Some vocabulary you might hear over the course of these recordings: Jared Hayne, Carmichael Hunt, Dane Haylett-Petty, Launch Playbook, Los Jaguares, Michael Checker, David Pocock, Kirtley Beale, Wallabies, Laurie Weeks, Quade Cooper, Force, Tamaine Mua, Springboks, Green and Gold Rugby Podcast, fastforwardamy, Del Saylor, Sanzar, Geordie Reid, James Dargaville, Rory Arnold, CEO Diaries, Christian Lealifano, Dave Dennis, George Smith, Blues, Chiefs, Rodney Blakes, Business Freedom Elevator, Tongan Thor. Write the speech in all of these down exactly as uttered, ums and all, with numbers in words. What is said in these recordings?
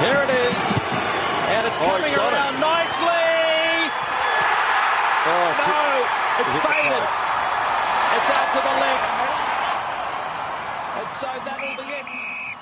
Here it is. And it's oh, coming around it. nicely. Oh, it's no, it, it's faded. It's out to the left. And so that'll be it.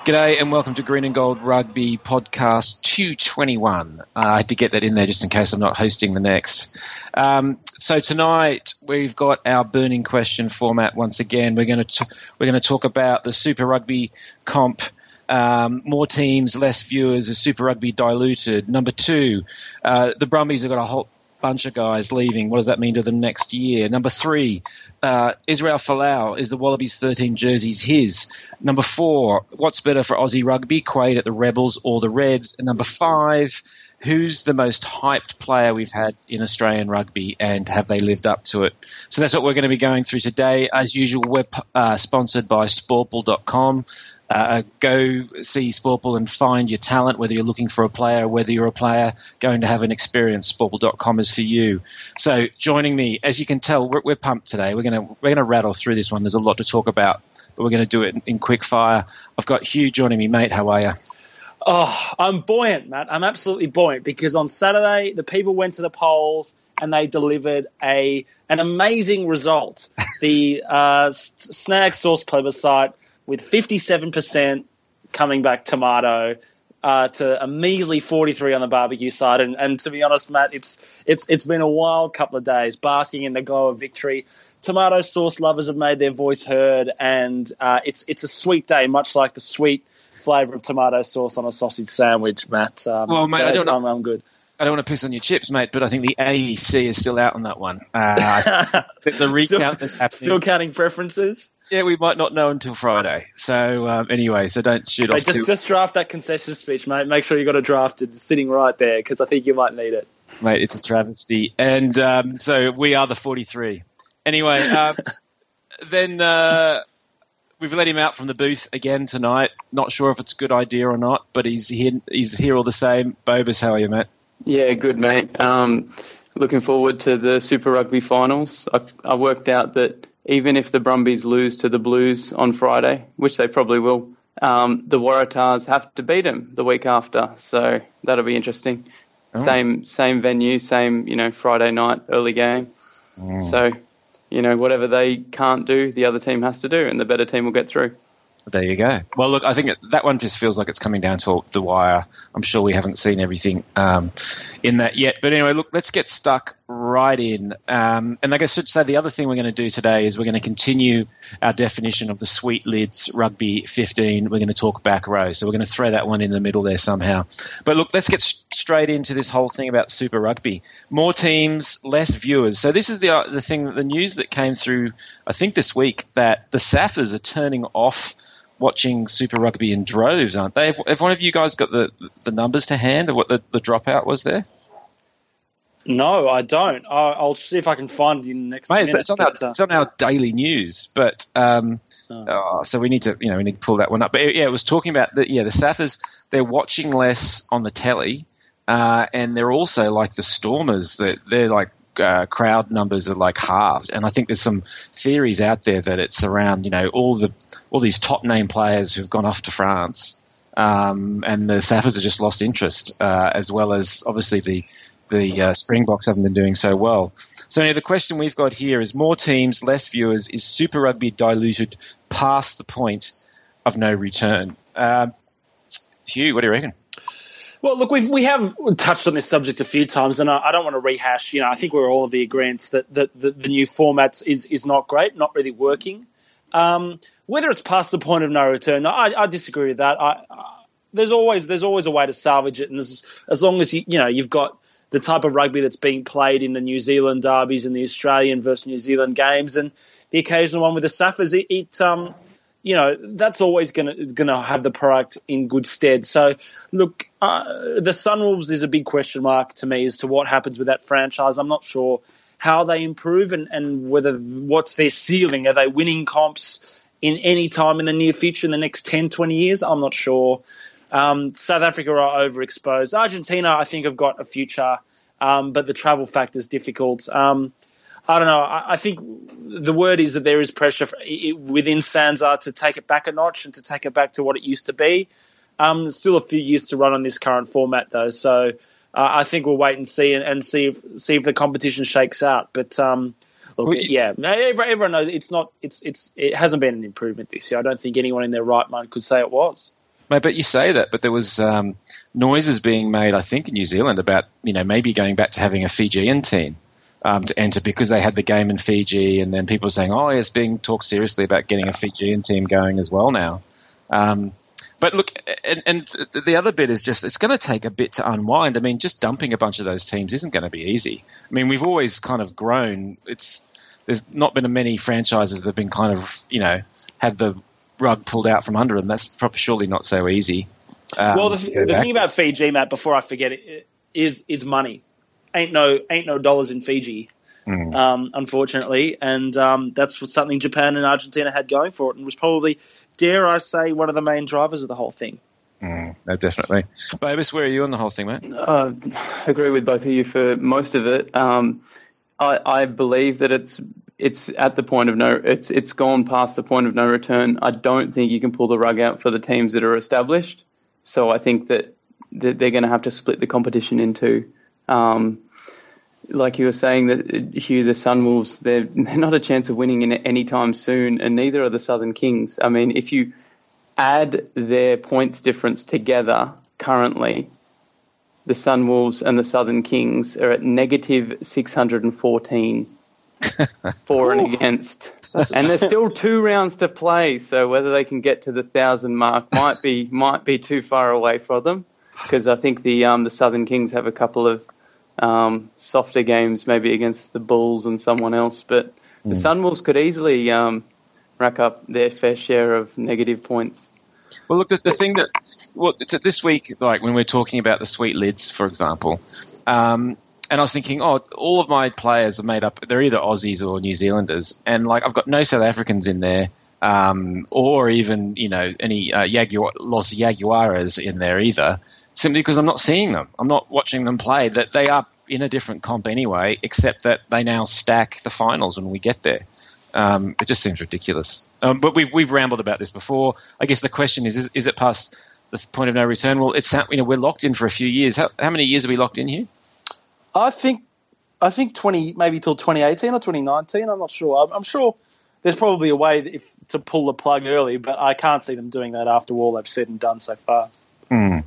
G'day and welcome to Green and Gold Rugby Podcast two twenty-one. Uh, I had to get that in there just in case I'm not hosting the next. Um, so tonight we've got our burning question format once again. We're going to we're going to talk about the Super Rugby comp. Um, more teams, less viewers. Is Super Rugby diluted? Number two, uh, the Brumbies have got a whole bunch of guys leaving. What does that mean to them next year? Number three, uh, Israel Folau. Is the Wallabies thirteen jerseys his? Number four, what's better for Aussie rugby, Quade at the Rebels or the Reds? And number five, who's the most hyped player we've had in Australian rugby and have they lived up to it? So that's what we're going to be going through today. As usual, we're uh, sponsored by Sportball dot com. Uh, go see Sportball and find your talent, whether you're looking for a player, whether you're a player going to have an experience. Sportball dot com is for you. So joining me, as you can tell, we're, we're pumped today. We're going to we're going to rattle through this one. There's a lot to talk about, but we're going to do it in, in quick fire. I've got Hugh joining me, mate. How are you? Oh, I'm buoyant, Matt. I'm absolutely buoyant because on Saturday the people went to the polls and they delivered a an amazing result. The uh, Snag Source Plebiscite. With fifty-seven percent coming back tomato uh, to a measly forty-three on the barbecue side. And, and to be honest, Matt, it's it's it's been a wild couple of days, basking in the glow of victory. Tomato sauce lovers have made their voice heard, and uh, it's it's a sweet day, much like the sweet flavour of tomato sauce on a sausage sandwich, Matt. Um, well, mate, so I don't know. I'm, I'm good. I don't want to piss on your chips, mate, but I think the A E C is still out on that one. Uh, the recount still, still counting preferences. Yeah, we might not know until Friday. So um, anyway, so don't shoot mate, off. Just too- just draft that concession speech, mate. Make sure you got it drafted, sitting right there, because I think you might need it, mate. It's a travesty, and um, so we are the forty-three. Anyway, um, then uh, we've let him out from the booth again tonight. Not sure if it's a good idea or not, but he's here. He's here all the same. Bobus, how are you, mate? Yeah, good, mate. Um, looking forward to the Super Rugby finals. I, I worked out that even if the Brumbies lose to the Blues on Friday, which they probably will, um, the Waratahs have to beat them the week after. So that'll be interesting. Oh. Same same venue, same, you know, Friday night, early game. Mm. So, you know, whatever they can't do, the other team has to do, and the better team will get through. There you go. Well, look, I think that one just feels like it's coming down to the wire. I'm sure we haven't seen everything um, in that yet. But anyway, look, let's get stuck right in. Um, and like I should say, the other thing we're going to do today is we're going to continue our definition of the Sweet Lids Rugby fifteen. We're going to talk back row. So we're going to throw that one in the middle there somehow. But look, let's get straight into this whole thing about Super Rugby. More teams, less viewers. So this is the uh, the thing, the news that came through, I think, this week, that the S A F Rs are turning off watching Super Rugby in droves, aren't they? Have, have one of you guys got the, the numbers to hand of what the, the dropout was there? No, I don't. I'll, I'll see if I can find it in the next Mate, minute. It's on, but, our, uh, it's on our daily news, but um, oh. Oh, so we need to, you know, we need to pull that one up. But it, yeah, it was talking about the yeah the S A F Rs. They're watching less on the telly, uh, and they're also like the Stormers. That they're, they're like. Uh, crowd numbers are like halved, and I think there's some theories out there that it's around, you know, all the all these top name players who've gone off to France, um, and the S A F Rs have just lost interest, uh, as well as obviously the the uh, Springboks haven't been doing so well. So now the question we've got here is: more teams, less viewers. Is Super Rugby diluted past the point of no return? Uh, Hugh, what do you reckon? Well, look, we've, we have touched on this subject a few times, and I, I don't want to rehash. You know, I think we're all of the agreement that, that, that the new format is, is not great, not really working. Um, whether it's past the point of no return, I, I disagree with that. I, I, there's always there's always a way to salvage it, and as, as long as you you know you've got the type of rugby that's being played in the New Zealand derbies and the Australian versus New Zealand games, and the occasional one with the S A F Rs, it, it um. You know, that's always going to going to have the product in good stead. So, look, uh, the Sunwolves is a big question mark to me as to what happens with that franchise. I'm not sure how they improve and, and whether what's their ceiling. Are they winning comps in any time in the near future, in the next ten, twenty years? I'm not sure. Um, South Africa are overexposed. Argentina, I think, have got a future, um, but the travel factor is difficult. Um I don't know. I think the word is that there is pressure within Sanzar to take it back a notch and to take it back to what it used to be. Um, still a few years to run on this current format, though. So uh, I think we'll wait and see and, and see if see if the competition shakes out. But um, look, well, yeah, everyone knows it's not. It's it's it hasn't been an improvement this year. I don't think anyone in their right mind could say it was. Mate, but you say that, but there was um, noises being made, I think, in New Zealand about, you know, maybe going back to having a Fijian team um, to enter because they had the game in Fiji, and then people saying, oh, it's being talked seriously about getting a Fijian team going as well now. Um, but look, and, and the other bit is just it's going to take a bit to unwind. I mean, just dumping a bunch of those teams isn't going to be easy. I mean, we've always kind of grown. It's there's not been many franchises that have been kind of, you know, had the rug pulled out from under them. That's probably surely not so easy. Um, well, the, th- the thing about Fiji, Matt, before I forget it, is is money. Ain't no ain't no dollars in Fiji, mm. um, unfortunately, and um, that's something Japan and Argentina had going for it, and was probably, dare I say, one of the main drivers of the whole thing. Mm, no, definitely. Babis, where are you on the whole thing, mate? I uh, agree with both of you for most of it. Um, I, I believe that it's. It's at the point of no. It's it's gone past the point of no return. I don't think you can pull the rug out for the teams that are established. So I think that, that they're going to have to split the competition into, um, like you were saying, that Hugh, the Sunwolves, they're, they're not a chance of winning in any time soon, and neither are the Southern Kings. I mean, if you add their points difference together currently, the Sunwolves and the Southern Kings are at negative six hundred and fourteen. For and against, and there's still two rounds to play. So whether they can get to the thousand mark might be might be too far away for them, because I think the um, the Southern Kings have a couple of um, softer games, maybe against the Bulls and someone else. But the mm. Sunwolves could easily um, rack up their fair share of negative points. Well, look, the thing that well it's this week, like when we're talking about the Sweet Lids, for example. Um, And I was thinking, oh, all of my players are made up. They're either Aussies or New Zealanders, and like I've got no South Africans in there, um, or even you know any uh, Yagu- Los Jaguares in there either. Simply because I'm not seeing them, I'm not watching them play. That they are in a different comp anyway, except that they now stack the finals when we get there. Um, it just seems ridiculous. Um, but we've we've rambled about this before. I guess the question is: Is, is it past the point of no return? Well, it's you know we're locked in for a few years. How, how many years are we locked in here? I think, I think twenty maybe till twenty eighteen or twenty nineteen. I'm not sure. I'm, I'm sure there's probably a way if, to pull the plug early, but I can't see them doing that after all they've said and done so far. Mm.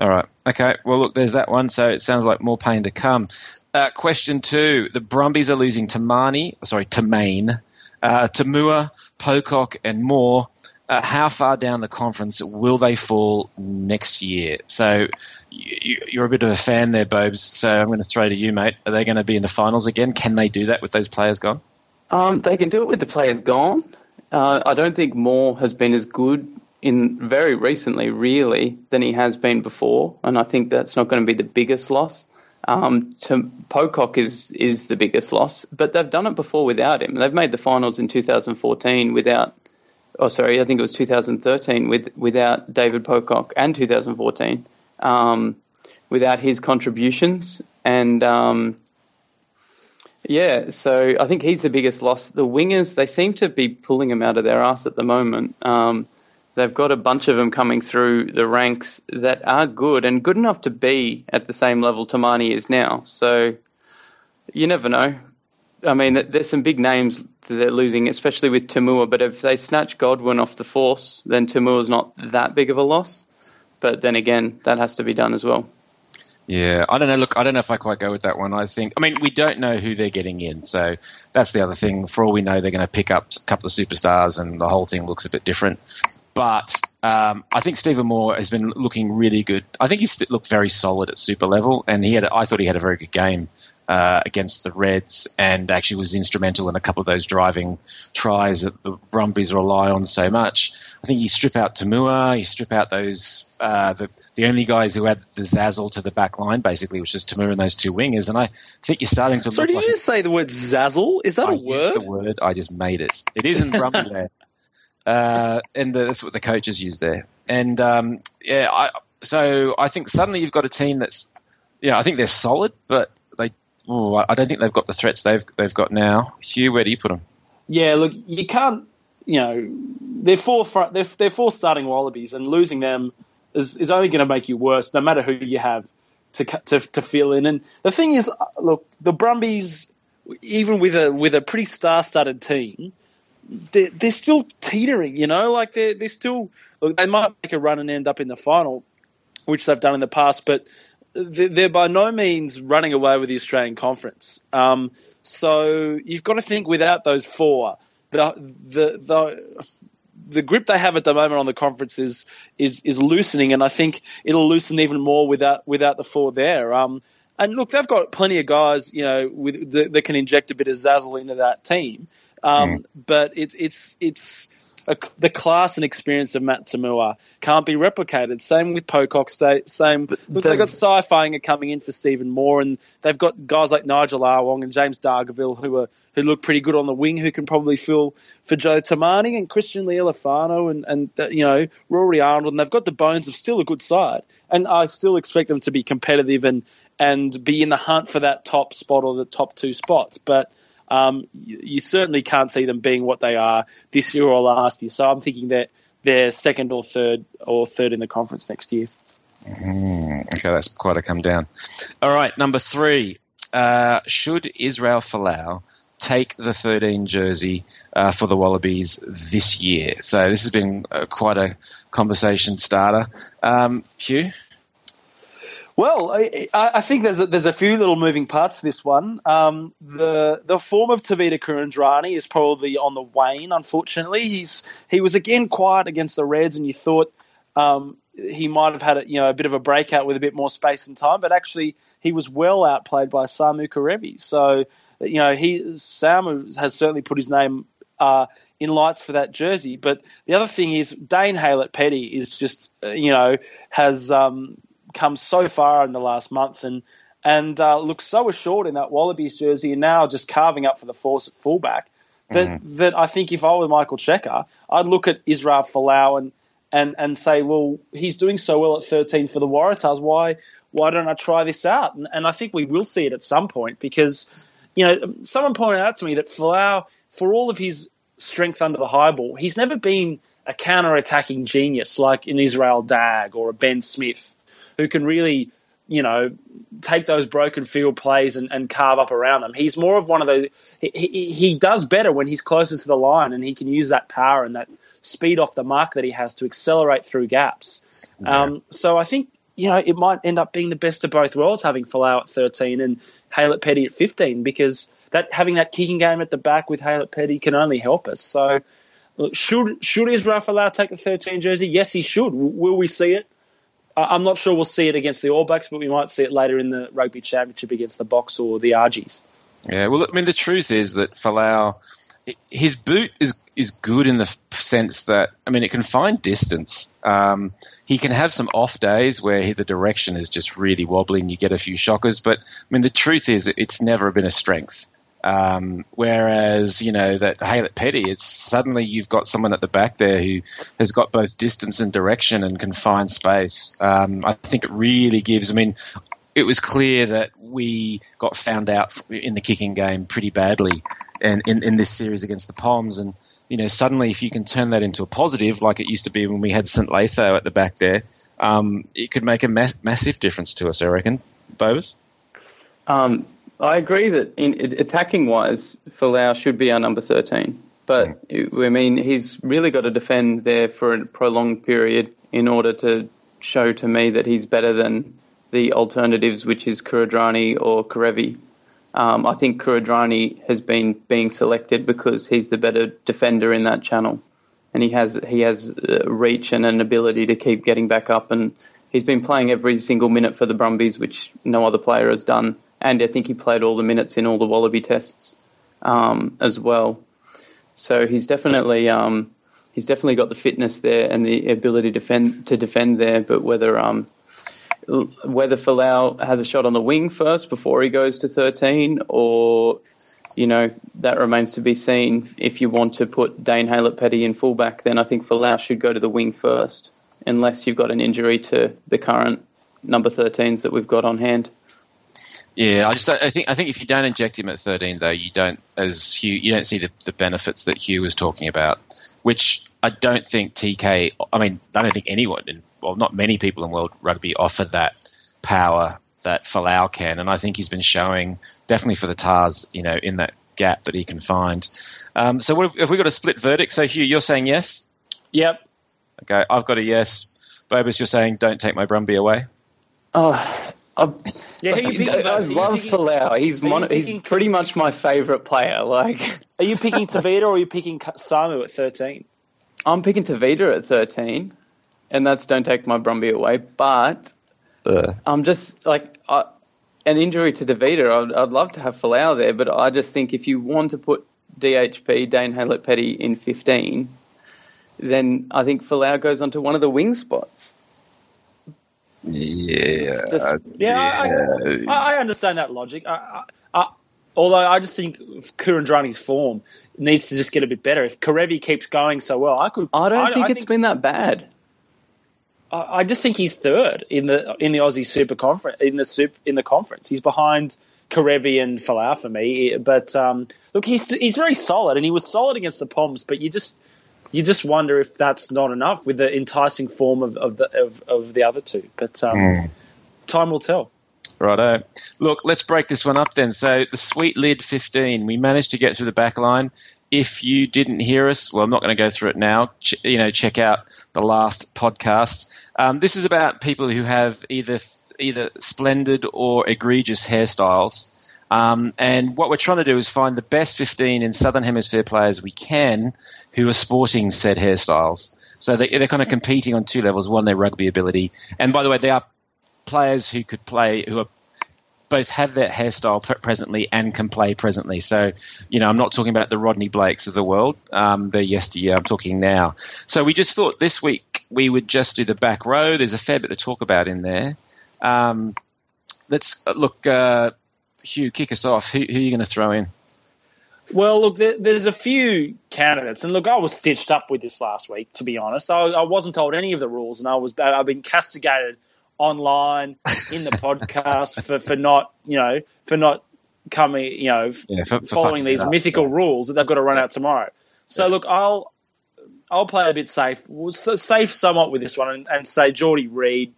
All right. Okay. Well, look, there's that one. So it sounds like more pain to come. Uh, question two: the Brumbies are losing Tamaine, sorry, Tamaine, uh, to Mua, Pocock, and Moore. Uh, how far down the conference will they fall next year? So you, you're a bit of a fan there, Bobes, so I'm going to throw to you, mate. Are they going to be in the finals again? Can they do that with those players gone? Um, they can do it with the players gone. Uh, I don't think Moore has been as good in very recently, really, than he has been before, and I think that's not going to be the biggest loss. Um, to Pocock is, is the biggest loss, but they've done it before without him. They've made the finals in two thousand fourteen without... Oh, sorry, I think it was two thousand thirteen with, without David Pocock, and two thousand fourteen um, without his contributions. And, um, yeah, so I think he's the biggest loss. The wingers, they seem to be pulling him out of their ass at the moment. Um, they've got a bunch of them coming through the ranks that are good and good enough to be at the same level Tamaine is now. So you never know. I mean, there's some big names that they're losing, especially with Tamua. But if they snatch Godwin off the Force, then Tamua's not that big of a loss. But then again, that has to be done as well. Yeah, I don't know. Look, I don't know if I quite go with that one. I think, I mean, we don't know who they're getting in. So that's the other thing. For all we know, they're going to pick up a couple of superstars and the whole thing looks a bit different. But um, I think Stephen Moore has been looking really good. I think he's looked very solid at super level. And he had, I thought he had a very good game Uh, against the Reds, and actually was instrumental in a couple of those driving tries that the Brumbies rely on so much. I think you strip out Tamua, you strip out those uh, the, the only guys who had the zazzle to the back line, basically, which is Tamua and those two wingers. And I think you're starting to. Sorry, look did like you just say the word zazzle? Is that I a word? The word I just made it. It is in Brumby land, uh, and the, that's what the coaches use there. And um, yeah, I, so I think suddenly you've got a team that's, you know, I think they're solid, but they. Ooh, I don't think they've got the threats they've they've got now. Hugh, where do you put them? Yeah, look, you can't. You know, they're four front, they're, they're four starting Wallabies, and losing them is, is only going to make you worse, no matter who you have to to to fill in. And the thing is, look, the Brumbies, even with a with a pretty star-studded team, they're, they're still teetering. You know, like they're they're still look, they might make a run and end up in the final, which they've done in the past, but they're by no means running away with the Australian Conference. Um, so you've got to think without those four, the the the the grip they have at the moment on the conference is is, is loosening, and I think it'll loosen even more without without the four there. Um, and look, they've got plenty of guys, you know, with the, that can inject a bit of zazzle into that team. Um, mm. But it, it's it's a, the class and experience of Matt Tamua can't be replicated. Same with Pocock. Same. But look, they've got Sci-Fiinger coming in for Stephen Moore, and they've got guys like Nigel Arwong and James Dargaville who are who look pretty good on the wing, who can probably fill for Joe Tamani and Christian Lealifano and, and you know, Rory Arnold. And they've got the bones of still a good side. And I still expect them to be competitive and, and be in the hunt for that top spot or the top two spots. But um, you, you certainly can't see them being what they are this year or last year. So I'm thinking that they're second or third or third in the conference next year. Mm, okay, that's quite a come down. All right, number three. Uh, should Israel Folau take the thirteen jersey uh, for the Wallabies this year? So this has been uh, quite a conversation starter. Um, Hugh? Well, I, I think there's a, there's a few little moving parts to this one. Um, the the form of Tevita Kuridrani is probably on the wane, unfortunately. He's He was again quiet against the Reds, and you thought um, he might have had a, you know, a bit of a breakout with a bit more space and time, but actually he was well outplayed by Samu Kerevi. So you know, he Sam has certainly put his name uh, in lights for that jersey. But the other thing is Dane Haylett-Petty is just, you know, has um, come so far in the last month and and uh, looks so assured in that Wallabies jersey and now just carving up for the Force at fullback that mm-hmm. that I think if I were Michael Checker, I'd look at Israel Folau and, and, and say, well, he's doing so well at thirteen for the Waratahs. Why why don't I try this out? And, and I think we will see it at some point because – you know, someone pointed out to me that Folau, for all of his strength under the high ball, he's never been a counter-attacking genius like an Israel Dag or a Ben Smith who can really, you know, take those broken field plays and, and carve up around them. He's more of one of those he, – he, he does better when he's closer to the line and he can use that power and that speed off the mark that he has to accelerate through gaps. Yeah. Um, so I think – you know, it might end up being the best of both worlds, having Folau at thirteen and Haylett-Petty at fifteen, because that having that kicking game at the back with Haylett-Petty can only help us. So, look, should should Israel Folau take the thirteen jersey? Yes, he should. Will we see it? I'm not sure we'll see it against the All Blacks, but we might see it later in the Rugby Championship against the Box or the R Gs. Yeah, well, I mean, the truth is that Folau, his boot is is good in the sense that, I mean, it can find distance. Um, he can have some off days where he, the direction is just really wobbly and you get a few shockers. But, I mean, the truth is it's never been a strength. Um, whereas, you know, that Haylett-Petty, it's suddenly you've got someone at the back there who has got both distance and direction and can find space. Um, I think it really gives, I mean, it was clear that we got found out in the kicking game pretty badly and in, in this series against the Poms. And, you know, suddenly if you can turn that into a positive, like it used to be when we had Saint Latho at the back there, um, it could make a mass- massive difference to us, I reckon. Bobus? Um, I agree that in attacking-wise, Folau should be our number thirteen. But, I mean, he's really got to defend there for a prolonged period in order to show to me that he's better than the alternatives, which is Kuridrani or Kerevi. Um, I think Kuridrani has been being selected because he's the better defender in that channel, and he has he has uh, reach and an ability to keep getting back up. And he's been playing every single minute for the Brumbies, which no other player has done. And I think he played all the minutes in all the Wallaby tests um, as well. So he's definitely um, he's definitely got the fitness there and the ability to defend to defend there. But whether um, whether Folau has a shot on the wing first before he goes to thirteen or, you know, that remains to be seen. If you want to put Dane Haylett-Petty in fullback, then I think Folau should go to the wing first, unless you've got an injury to the current number thirteens that we've got on hand. Yeah, I just I think I think if you don't inject him at thirteen, though, you don't as Hugh, you don't see the, the benefits that Hugh was talking about, which I don't think T K. I mean, I don't think anyone in well, not many people in world rugby offer that power that Folau can, and I think he's been showing, definitely for the Tars, you know, in that gap that he can find. Um, so what, have we got a split verdict? So, Hugh, you're saying yes? Yep. Okay, I've got a yes. Bobus, you're saying don't take my Brumby away? Oh, I'm, yeah, who are you picking, I, I love picking, Folau. He's mon- picking, he's pretty much my favourite player. Like, are you picking Tevita or are you picking Samu at thirteen? I'm picking Tevita at thirteen, and that's don't take my Brumby away. But Ugh. I'm just like I, an injury to Tevita. I'd, I'd love to have Folau there, but I just think if you want to put D H P, Dane Haylett-Petty, in fifteen, then I think Folau goes onto one of the wing spots. Yeah, just, yeah, yeah. I, I understand that logic. I, I, I, although I just think Kuridrani's form needs to just get a bit better. If Kerevi keeps going so well, I could. I don't I, think I it's think, been that bad. I, I just think he's third in the in the Aussie Super Conference in the super, in the conference. He's behind Kerevi and Folau for me. But um, look, he's he's very solid, and he was solid against the Poms. But you just you just wonder if that's not enough with the enticing form of, of the of, of the other two. But um, mm. time will tell. Righto. Look, let's break this one up then. So the Sweet Lid fifteen, we managed to get through the back line. If you didn't hear us, well, I'm not going to go through it now. Ch- you know, check out the last podcast. Um, this is about people who have either either splendid or egregious hairstyles. Um, and what we're trying to do is find the best fifteen in Southern Hemisphere players we can who are sporting said hairstyles. So they, they're kind of competing on two levels. One, their rugby ability. And by the way, they are players who could play, who are both have that hairstyle pre- presently and can play presently. So, you know, I'm not talking about the Rodney Blakes of the world, um, the yesteryear, I'm talking now. So we just thought this week we would just do the back row. There's a fair bit to talk about in there. Um, let's look... Uh, Hugh, kick us off. Who, who are you going to throw in? Well, look, there, there's a few candidates. And, look, I was stitched up with this last week, to be honest. I, I wasn't told any of the rules, and I was, I've been castigated online in the podcast for, for not, you know, for not coming, you know, yeah, for, for following these up. mythical rules that they've got to run out tomorrow. So, yeah. look, I'll I'll play a bit safe. We'll so, safe somewhat with this one and, and say Geordie Reid.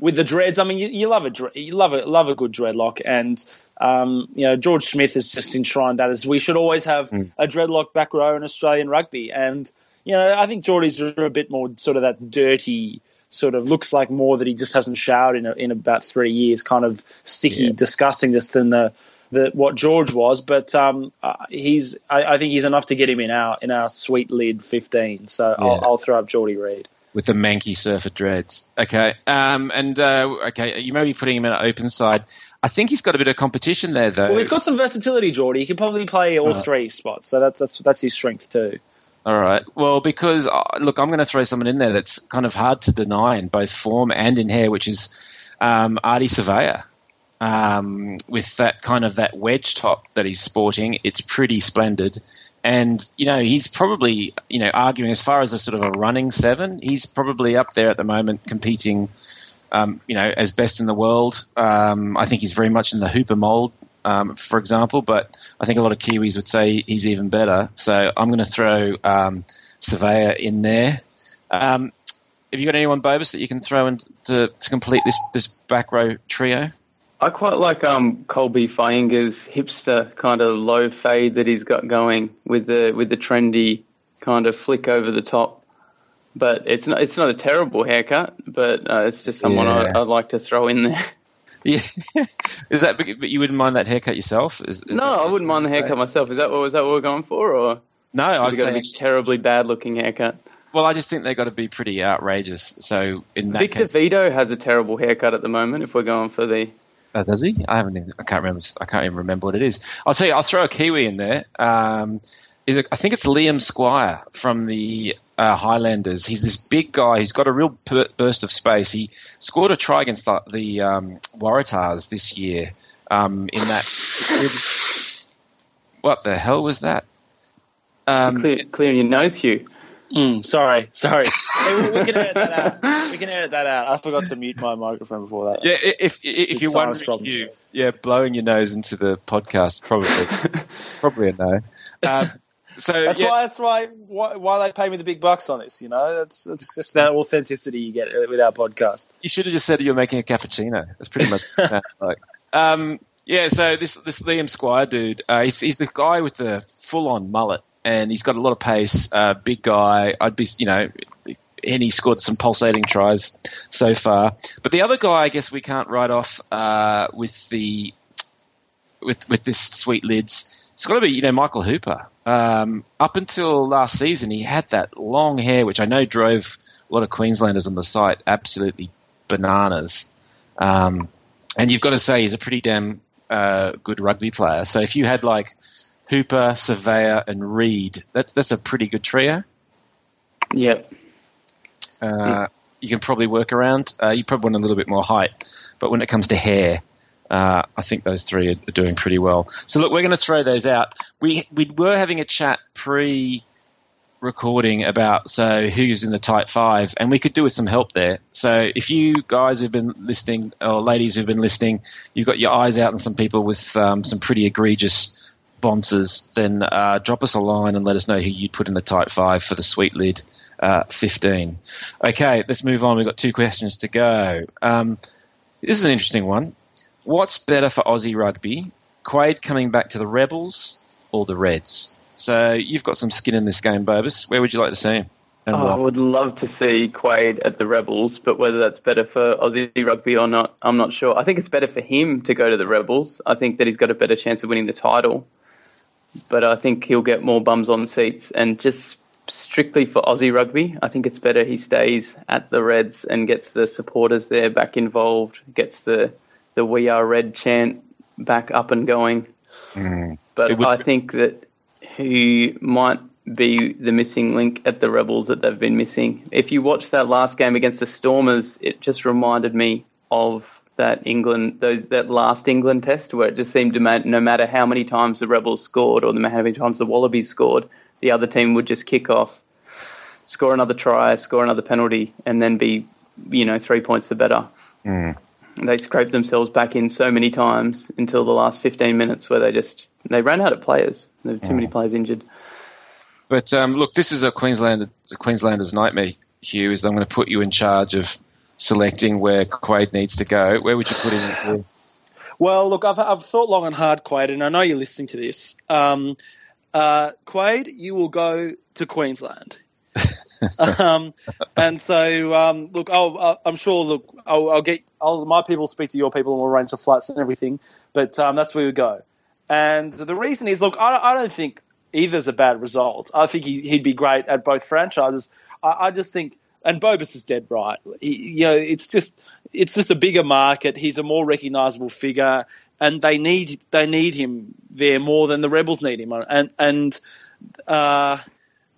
With the dreads, I mean, you, you love a you love a love a good dreadlock, and um, you know George Smith has just enshrined that as we should always have mm. a dreadlock back row in Australian rugby. And you know, I think Geordie's are a bit more sort of that dirty sort of looks like more that he just hasn't showered in a, in about three years, kind of sticky, yeah. disgusting this than the, the what George was. But um, uh, he's I, I think he's enough to get him in our in our Sweet Lid fifteen. So yeah. I'll, I'll throw up Geordie Reid. With the manky surfer dreads. Okay. Um, and, uh, okay, you may be putting him in an open side. I think he's got a bit of competition there, though. Well, he's got some versatility, Geordie. He can probably play all right. three spots. So that's that's that's his strength, too. All right. Well, because, uh, look, I'm going to throw someone in there that's kind of hard to deny in both form and in hair, which is um, Artie Surveyor. Um, with that kind of that wedge top that he's sporting, it's pretty splendid. And, you know, he's probably, you know, arguing as far as a sort of a running seven, he's probably up there at the moment competing, um, you know, as best in the world. Um, I think he's very much in the Hooper mould, um, for example, but I think a lot of Kiwis would say he's even better. So I'm going to throw um, Surveyor in there. Um, have you got anyone, Bobus, that you can throw in to, to complete this, this back row trio? I quite like um, Colby Fainga's hipster kind of low fade that he's got going with the with the trendy kind of flick over the top. But it's not it's not a terrible haircut, but uh, it's just someone yeah. I, I'd like to throw in there. Yeah, is that? But you wouldn't mind that haircut yourself? Is, is no, I wouldn't mind the haircut fade? myself. Is that what was that what we're going for? Or no, I've got a terribly bad looking haircut. Well, I just think they've got to be pretty outrageous. So in that Victor case, Vito has a terrible haircut at the moment. If we're going for the Oh, does he? I haven't. Even, I can't remember. I can't even remember what it is. I'll tell you. I'll throw a Kiwi in there. Um, it, I think it's Liam Squire from the uh, Highlanders. He's this big guy. He's got a real per- burst of space. He scored a try against the, the um, Waratahs this year. Um, in that, what the hell was that? Um, clear, clear your nose, Hugh. Mm, sorry, sorry. Hey, we, we can edit that out. We can edit that out. I forgot to mute my microphone before that. Yeah, if if, if you're wondering, you, yeah, blowing your nose into the podcast, probably, probably a no. Um, So that's yeah. why that's why, why why they pay me the big bucks on this. You know, that's that's just that authenticity you get with our podcast. You should have just said that you're making a cappuccino. That's pretty much like. Um, yeah. So this this Liam Squire dude, uh, he's he's the guy with the full on mullet, and he's got a lot of pace. Uh, big guy. I'd be you know. And he scored some pulsating tries so far. But the other guy, I guess we can't write off uh, with the with with this Sweet Lids. It's got to be you know Michael Hooper. Um, up until last season, he had that long hair, which I know drove a lot of Queenslanders on the site absolutely bananas. Um, and you've got to say he's a pretty damn uh, good rugby player. So if you had like Hooper, Surveyor, and Reid, that's that's a pretty good trio. Yep. Uh, you can probably work around. Uh, you probably want a little bit more height. But when it comes to hair, uh, I think those three are, are doing pretty well. So, look, we're going to throw those out. We we were having a chat pre-recording about, so, who's in the tight five, and we could do with some help there. So if you guys who've been listening, or ladies who've been listening, you've got your eyes out on some people with um, some pretty egregious bonces, then uh, drop us a line and let us know who you'd put in the tight five for the Sweet Lid Uh, fifteen. Okay, let's move on. We've got two questions to go. Um, this is an interesting one. What's better for Aussie rugby, Quade coming back to the Rebels or the Reds? So you've got some skin in this game, Bobus. Where would you like to see him? And oh, I would love to see Quade at the Rebels, but whether that's better for Aussie rugby or not, I'm not sure. I think it's better for him to go to the Rebels. I think that he's got a better chance of winning the title, but I think he'll get more bums on seats. And just strictly for Aussie rugby, I think it's better he stays at the Reds and gets the supporters there back involved, gets the, the We Are Red chant back up and going. Mm. But I think that he might be the missing link at the Rebels that they've been missing. If you watch that last game against the Stormers, it just reminded me of that England, those that last England test where it just seemed to ma- no matter how many times the Rebels scored or no matter how many times the Wallabies scored, the other team would just kick off, score another try, score another penalty, and then be, you know, three points the better. Mm. They scraped themselves back in so many times until the last fifteen minutes where they just they ran out of players. There were too mm. many players injured. But um, look, this is a Queensland Queenslander's nightmare, Hugh. Is I'm going to put you in charge of selecting where Quade needs to go. Where would you put him? Well, look, I've I've thought long and hard, Quade, and I know you're listening to this. Um, Uh, Quade, you will go to Queensland. um, and so, um, look, I'll, I'll, I'm sure. Look, I'll, I'll get I'll, my people speak to your people, and we'll arrange the flights and everything. But um, that's where we go. And the reason is, look, I, I don't think either's a bad result. I think he, he'd be great at both franchises. I, I just think, and Bobus is dead right. He, you know, it's just it's just a bigger market. He's a more recognisable figure. And they need they need him there more than the Rebels need him, and and uh,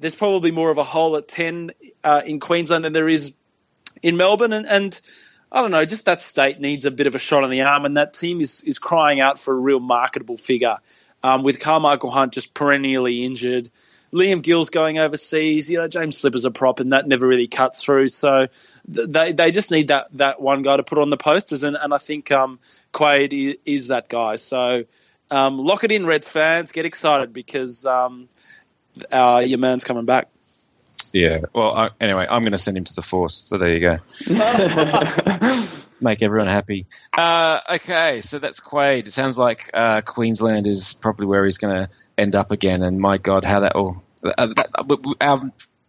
there's probably more of a hole at ten uh, in Queensland than there is in Melbourne, and, and I don't know, just that state needs a bit of a shot in the arm, and that team is is crying out for a real marketable figure, um, with Carmichael Hunt just perennially injured, Liam Gill's going overseas, you know, James Slipper's a prop, and that never really cuts through. So they they just need that that one guy to put on the posters, and, and I think um, Quade is that guy. So um, lock it in, Reds fans. Get excited because um, uh, your man's coming back. Yeah. Well, I, anyway, I'm going to send him to the Force, so there you go. Make everyone happy. Uh, okay, so that's Quade. It sounds like uh, Queensland is probably where he's going to end up again, and my God, how that all uh, that, our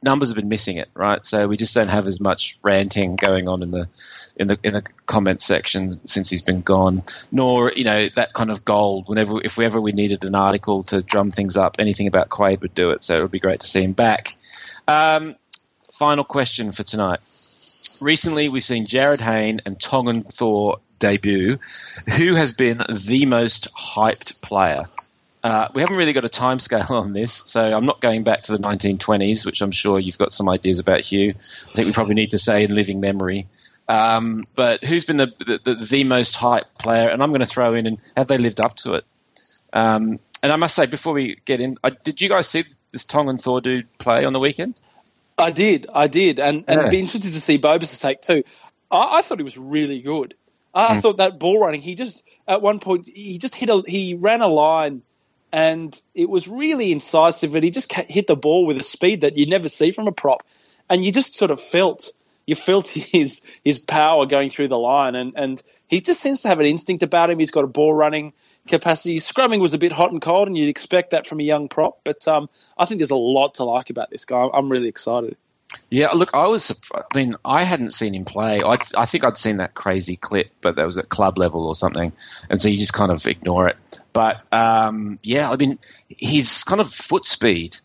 numbers have been missing it, right? So we just don't have as much ranting going on in the in the in the comment section since he's been gone. Nor, you know, that kind of gold. Whenever if ever we needed an article to drum things up, anything about Quade would do it. So it would be great to see him back. Um, final question for tonight. Recently, we've seen Jared Hayne and Tongan Thor debut. Who has been the most hyped player? Uh, we haven't really got a timescale on this, so I'm not going back to the nineteen twenties, which I'm sure you've got some ideas about, Hugh. I think we probably need to say in living memory. Um, but who's been the, the, the, the most hyped player? And I'm going to throw in, and have they lived up to it? Um, and I must say, before we get in, I, did you guys see this Tongan Thor dude play on the weekend? I did, I did, and, and yeah. I'd be interested to see Bobus' take too. I, I thought he was really good. I mm. thought that ball running, he just, at one point, he just hit a, he ran a line and it was really incisive, and he just hit the ball with a speed that you never see from a prop, and you just sort of felt you felt his his power going through the line, and and he just seems to have an instinct about him. He's got a ball running capacity. Scrumming was a bit hot and cold, and you'd expect that from a young prop, but um, I think there's a lot to like about this guy. I'm really excited. Yeah, look, I was – I mean, I hadn't seen him play. I, I think I'd seen that crazy clip, but that was at club level or something, and so you just kind of ignore it. But, um, yeah, I mean, his kind of foot speed,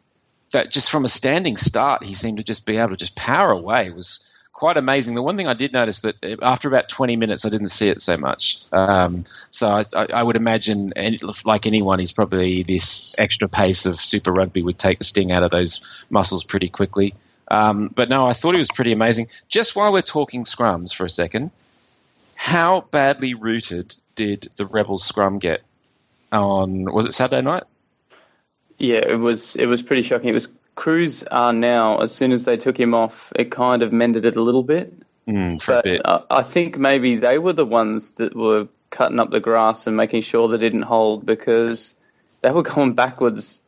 that just from a standing start, he seemed to just be able to just power away, was quite amazing. The one thing I did notice that after about twenty minutes, I didn't see it so much. Um, so I, I would imagine, any, like anyone, he's probably this extra pace of Super Rugby would take the sting out of those muscles pretty quickly. Um, but no, I thought he was pretty amazing. Just while we're talking scrums for a second, how badly rooted did the Rebels scrum get on, was it Saturday night? Yeah, it was, it was pretty shocking. It was Cruz are now, as soon as they took him off, it kind of mended it a little bit. Mm, for but a bit. I, I think maybe they were the ones that were cutting up the grass and making sure that it didn't hold, because they were going backwards.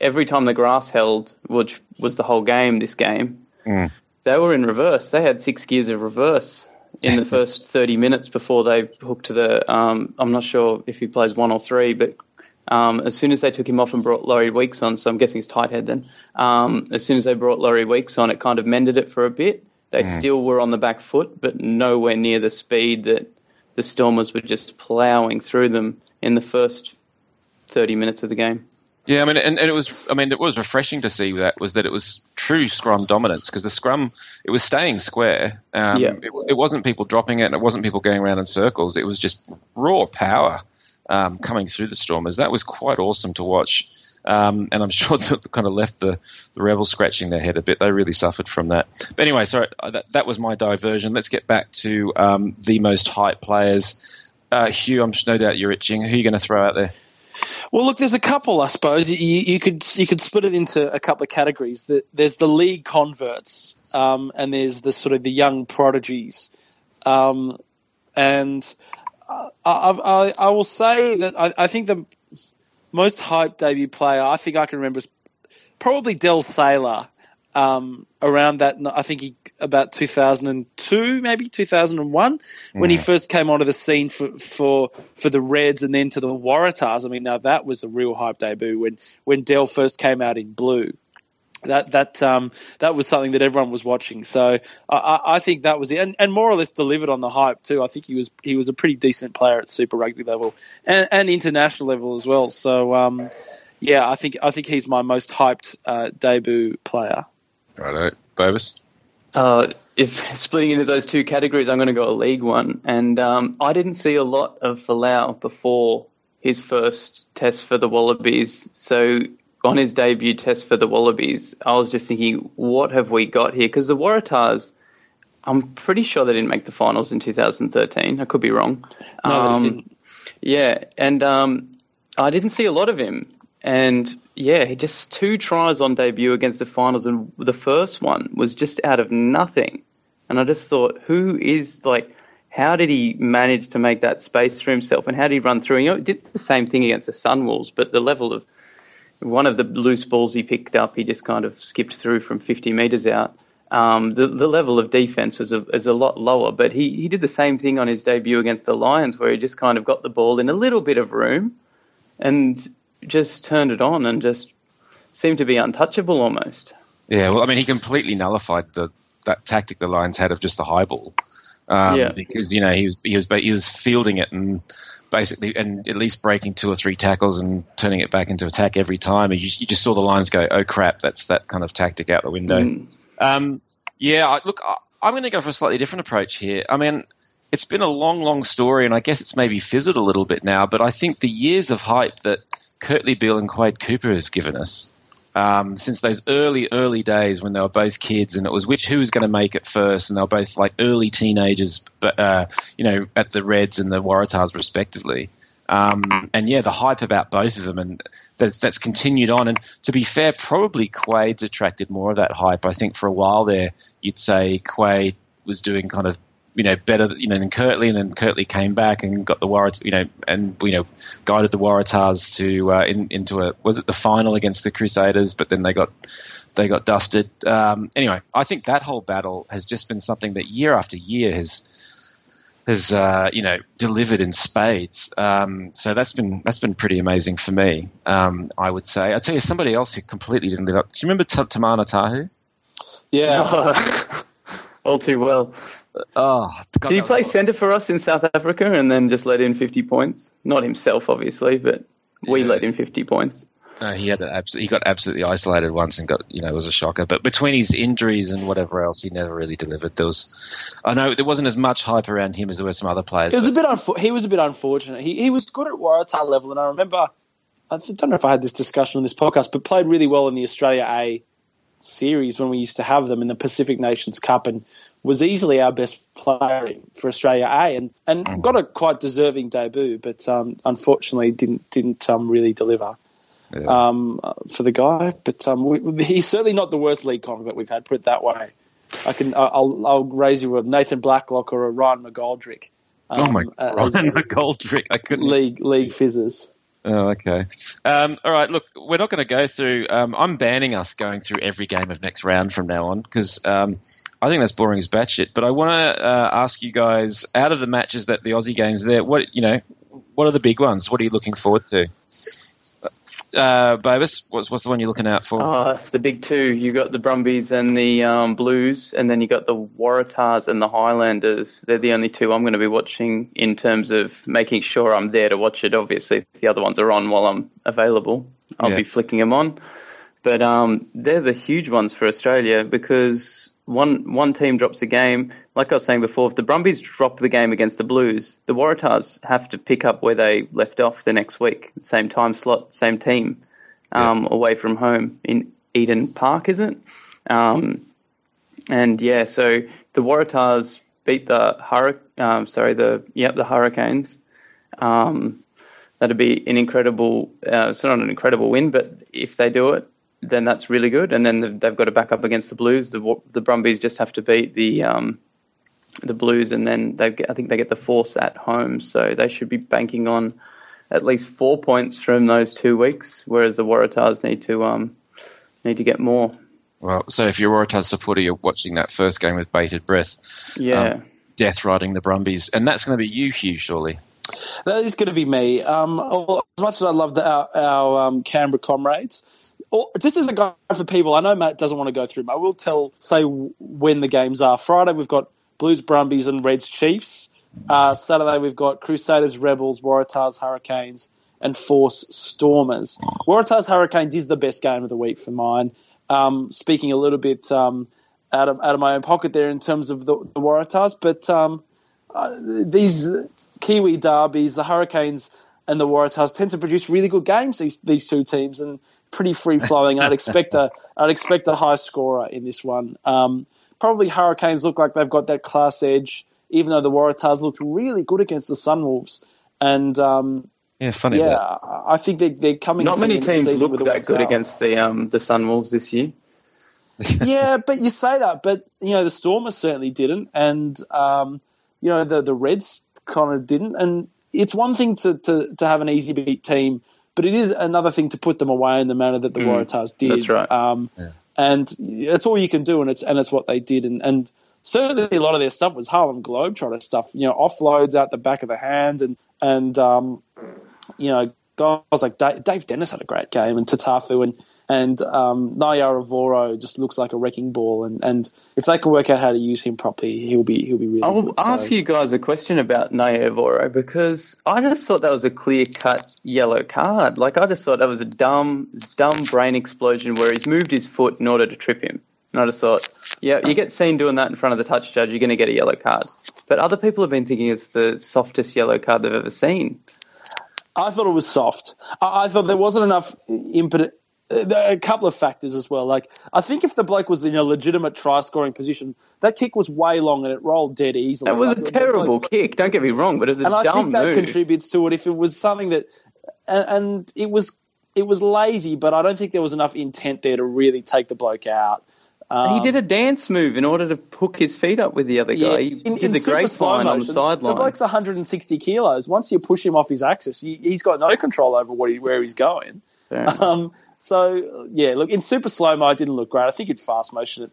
Every time the grass held, which was the whole game, this game, mm. they were in reverse. They had six gears of reverse in the first thirty minutes before they hooked to the, um, I'm not sure if he plays one or three, but um, as soon as they took him off and brought Laurie Weeks on, so I'm guessing he's tight head then, um, as soon as they brought Laurie Weeks on, it kind of mended it for a bit. They mm. still were on the back foot, but nowhere near the speed that the Stormers were just ploughing through them in the first thirty minutes of the game. Yeah, I mean, and, and it was, I mean, it was refreshing to see that was that it was true scrum dominance, because the scrum, it was staying square. Um, yeah. it, it wasn't people dropping it, and it wasn't people going around in circles. It was just raw power um, coming through the Stormers. That was quite awesome to watch. Um, and I'm sure that kind of left the, the Rebels scratching their head a bit. They really suffered from that. But anyway, sorry, that, that was my diversion. Let's get back to um, the most hype players. Uh, Hugh, I'm no doubt you're itching. Who are you going to throw out there? Well, look, there's a couple, I suppose. You, you could you could split it into a couple of categories. There's the league converts, um, and there's the sort of the young prodigies. Um, and I, I, I will say that I, I think the most hyped debut player I think I can remember is probably Del Saylor. Um, around that, I think he about two thousand two, maybe two thousand one, when yeah. he first came onto the scene for, for for the Reds and then to the Waratahs. I mean, now that was a real hype debut when when Del first came out in blue. That that um that was something that everyone was watching. So I, I think that was it, and, and more or less delivered on the hype too. I think he was he was a pretty decent player at Super Rugby level and, and international level as well. So um yeah, I think I think he's my most hyped uh, debut player. Righto, Bovis? Uh, if splitting into those two categories, I'm going to go a league one. And um, I didn't see a lot of Folau before his first test for the Wallabies. So on his debut test for the Wallabies, I was just thinking, what have we got here? Because the Waratahs, I'm pretty sure they didn't make the finals in two thousand thirteen. I could be wrong. No, um, they didn't. Yeah, and um, I didn't see a lot of him. And yeah, he just two tries on debut against the finals, and the first one was just out of nothing. And I just thought, who is like, how did he manage to make that space for himself, and how did he run through? And, you know, he did the same thing against the Sunwolves, but the level of one of the loose balls he picked up, he just kind of skipped through from fifty metres out. Um, the, the level of defence was a, is a lot lower, but he, he did the same thing on his debut against the Lions, where he just kind of got the ball in a little bit of room and just turned it on and just seemed to be untouchable almost. Yeah, well, I mean, he completely nullified the that tactic the Lions had of just the high ball. Um, yeah. Because, you know, he was he was he was fielding it and basically and at least breaking two or three tackles and turning it back into attack every time. And you, you just saw the Lions go, oh, crap, that's that kind of tactic out the window. Mm. Um, yeah, I, look, I, I'm going to go for a slightly different approach here. I mean, it's been a long, long story, and I guess it's maybe fizzled a little bit now, but I think the years of hype that Kirtley Beale and Quade Cooper have given us um, since those early, early days when they were both kids, and it was which who was going to make it first, and they were both like early teenagers, but uh, you know, at the Reds and the Waratahs respectively. Um, and yeah, the hype about both of them, and that, that's continued on. And to be fair, probably Quade's attracted more of that hype. I think for a while there, you'd say Quade was doing kind of you know, better, you know, than Kirtley, and then Kirtley came back and got the Waratahs, you know, and, you know, guided the Waratahs to, uh, in, into a, was it the final against the Crusaders, but then they got, they got dusted. Um, anyway, I think that whole battle has just been something that year after year has, has, uh, you know, delivered in spades. Um, so that's been, that's been pretty amazing for me. Um, I would say, I'll tell you somebody else who completely didn't live up. Do you remember T- Tamaine Tahu? Yeah. All too well. Oh, God, did he play centre for us in South Africa and then just let in fifty points? Not himself, obviously, but we yeah. let in fifty points. No, he had an, he got absolutely isolated once and got, you know, it was a shocker. But between his injuries and whatever else, he never really delivered. There was, I know there wasn't as much hype around him as there were some other players. It was a bit unfo- he was a bit unfortunate. He he was good at Waratah level, and I remember, I don't know if I had this discussion on this podcast, but played really well in the Australia A series when we used to have them in the Pacific Nations Cup, and was easily our best player for Australia A, and, and got a quite deserving debut, but um, unfortunately didn't didn't um, really deliver yeah. um, for the guy. But um, we, he's certainly not the worst league convert we've had. Put it that way. I can I'll, I'll raise you a Nathan Blacklock or a Ryan McGoldrick. Um, oh my God, Ryan McGoldrick! I couldn't league league fizzers. Oh, okay. Um, all right, look, we're not going to go through um, – I'm banning us going through every game of next round from now on because um, I think that's boring as batshit. But I want to uh, ask you guys, out of the matches that the Aussie games there, what you know, what are the big ones? What are you looking forward to? Uh, Bovis, what's, what's the one you're looking out for? Oh, the big two. You got the Brumbies and the um, Blues, and then you got the Waratahs and the Highlanders. They're the only two I'm going to be watching in terms of making sure I'm there to watch it. Obviously, the other ones are on while I'm available. I'll yeah. be flicking them on. But um, they're the huge ones for Australia because one one team drops a game. Like I was saying before, if the Brumbies drop the game against the Blues, the Waratahs have to pick up where they left off the next week. Same time slot, same team, um, yeah. away from home in Eden Park, is it? Um, and, yeah, so the Waratahs beat the Hurric- um, sorry, the yep, the Hurricanes. Um, that'd be an incredible uh, – it's not an incredible win, but if they do it, then that's really good. And then they've got to back up against the Blues. The, the Brumbies just have to beat the um, the Blues, and then they I think they get the Force at home. So they should be banking on at least four points from those two weeks, whereas the Waratahs need to um, need to get more. Well, so if you're a Waratahs supporter, you're watching that first game with bated breath. Yeah. Um, death riding the Brumbies. And that's going to be you, Hugh, surely. That is going to be me. Um, as much as I love the, our, our um, Canberra comrades, or just as a guide for people, I know Matt doesn't want to go through them. I will tell, say when the games are. Friday we've got Blues, Brumbies and Reds, Chiefs. Uh, Saturday we've got Crusaders, Rebels, Waratahs, Hurricanes and Force, Stormers. Waratahs, Hurricanes is the best game of the week for mine. Um, speaking a little bit um, out of out of my own pocket there in terms of the, the Waratahs, but um, uh, these Kiwi derbies, the Hurricanes and the Waratahs tend to produce really good games, these, these two teams, and pretty free-flowing. I'd expect a I'd expect a high scorer in this one. Um, probably Hurricanes look like they've got that class edge, even though the Waratahs looked really good against the Sunwolves. And um, yeah, funny. Yeah, that. I think they're, they're coming. Not many teams look that good out. against the um, the Sunwolves this year. Yeah, but you say that, but you know the Stormers certainly didn't, and um, you know the the Reds kind of didn't. And it's one thing to, to, to have an easy beat team, but it is another thing to put them away in the manner that the mm, Waratahs did. That's right. Um, yeah. And it's all you can do, and it's and it's what they did. And, and certainly a lot of their stuff was Harlem Globetrotter stuff, you know, offloads out the back of the hand. And, and um, you know, guys like Dave, Dave Dennis had a great game, and Tatafu and, and um, Naiyaravoro just looks like a wrecking ball. And, and if they can work out how to use him properly, he'll be he'll be really I'll good. I'll ask so. you guys a question about Naiyaravoro because I just thought that was a clear-cut yellow card. Like, I just thought that was a dumb, dumb brain explosion where he's moved his foot in order to trip him. And I just thought, yeah, you get seen doing that in front of the touch judge, you're going to get a yellow card. But other people have been thinking it's the softest yellow card they've ever seen. I thought it was soft. I, I thought there wasn't enough impetus. A couple of factors as well. Like, I think if the bloke was in a legitimate try-scoring position, that kick was way long and it rolled dead easily. It was like, a terrible like, kick, don't get me wrong, but it was a dumb move. And I think that move. contributes to it if it was something that – and it was it was lazy, but I don't think there was enough intent there to really take the bloke out. Um, he did a dance move in order to hook his feet up with the other guy. Yeah, he in, did in the grace line on the sideline. The bloke's one hundred sixty kilos. Once you push him off his axis, he, he's got no control over what he, where he's going. Um, so, yeah, look, in super slow-mo, it didn't look great. I think he'd fast motion it.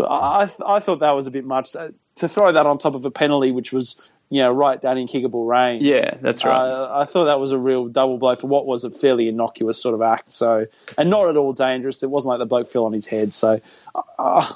I, I thought that was a bit much. To throw that on top of a penalty, which was, you know, right down in kickable range. Yeah, that's right. Uh, I thought that was a real double blow for what was a fairly innocuous sort of act. So, and not at all dangerous. It wasn't like the bloke fell on his head. So uh,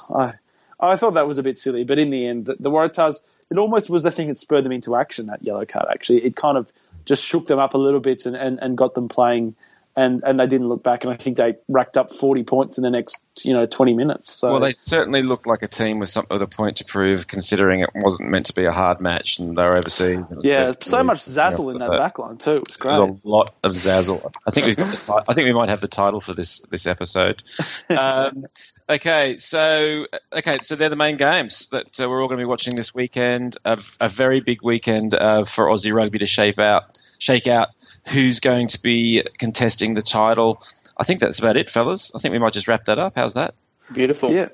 I, I thought that was a bit silly. But in the end, the, the Waratahs, it almost was the thing that spurred them into action, that yellow card, actually. It kind of just shook them up a little bit and, and, and got them playing. And and they didn't look back, and I think they racked up forty points in the next, you know, twenty minutes. So. Well, they certainly looked like a team with some other point to prove, considering it wasn't meant to be a hard match and they were overseas. Yeah, so much zazzle in that back line too. It's great. A lot of zazzle. I think we've got the, I think we might have the title for this this episode. Um, okay, so okay, so they're the main games that uh, we're all going to be watching this weekend. A, a very big weekend uh, for Aussie rugby to shape out, shake out. Who's going to be contesting the title? I think that's about it, fellas. I think we might just wrap that up. How's that? Beautiful. Yeah.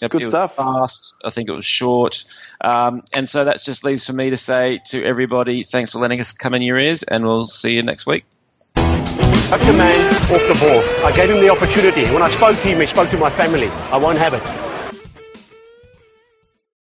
Yep, good stuff. Fast. I think it was short. Um, and so that just leaves for me to say to everybody, thanks for letting us come in your ears, and we'll see you next week. Took the man off the ball. I gave him the opportunity. When I spoke to him, he spoke to my family. I won't have it.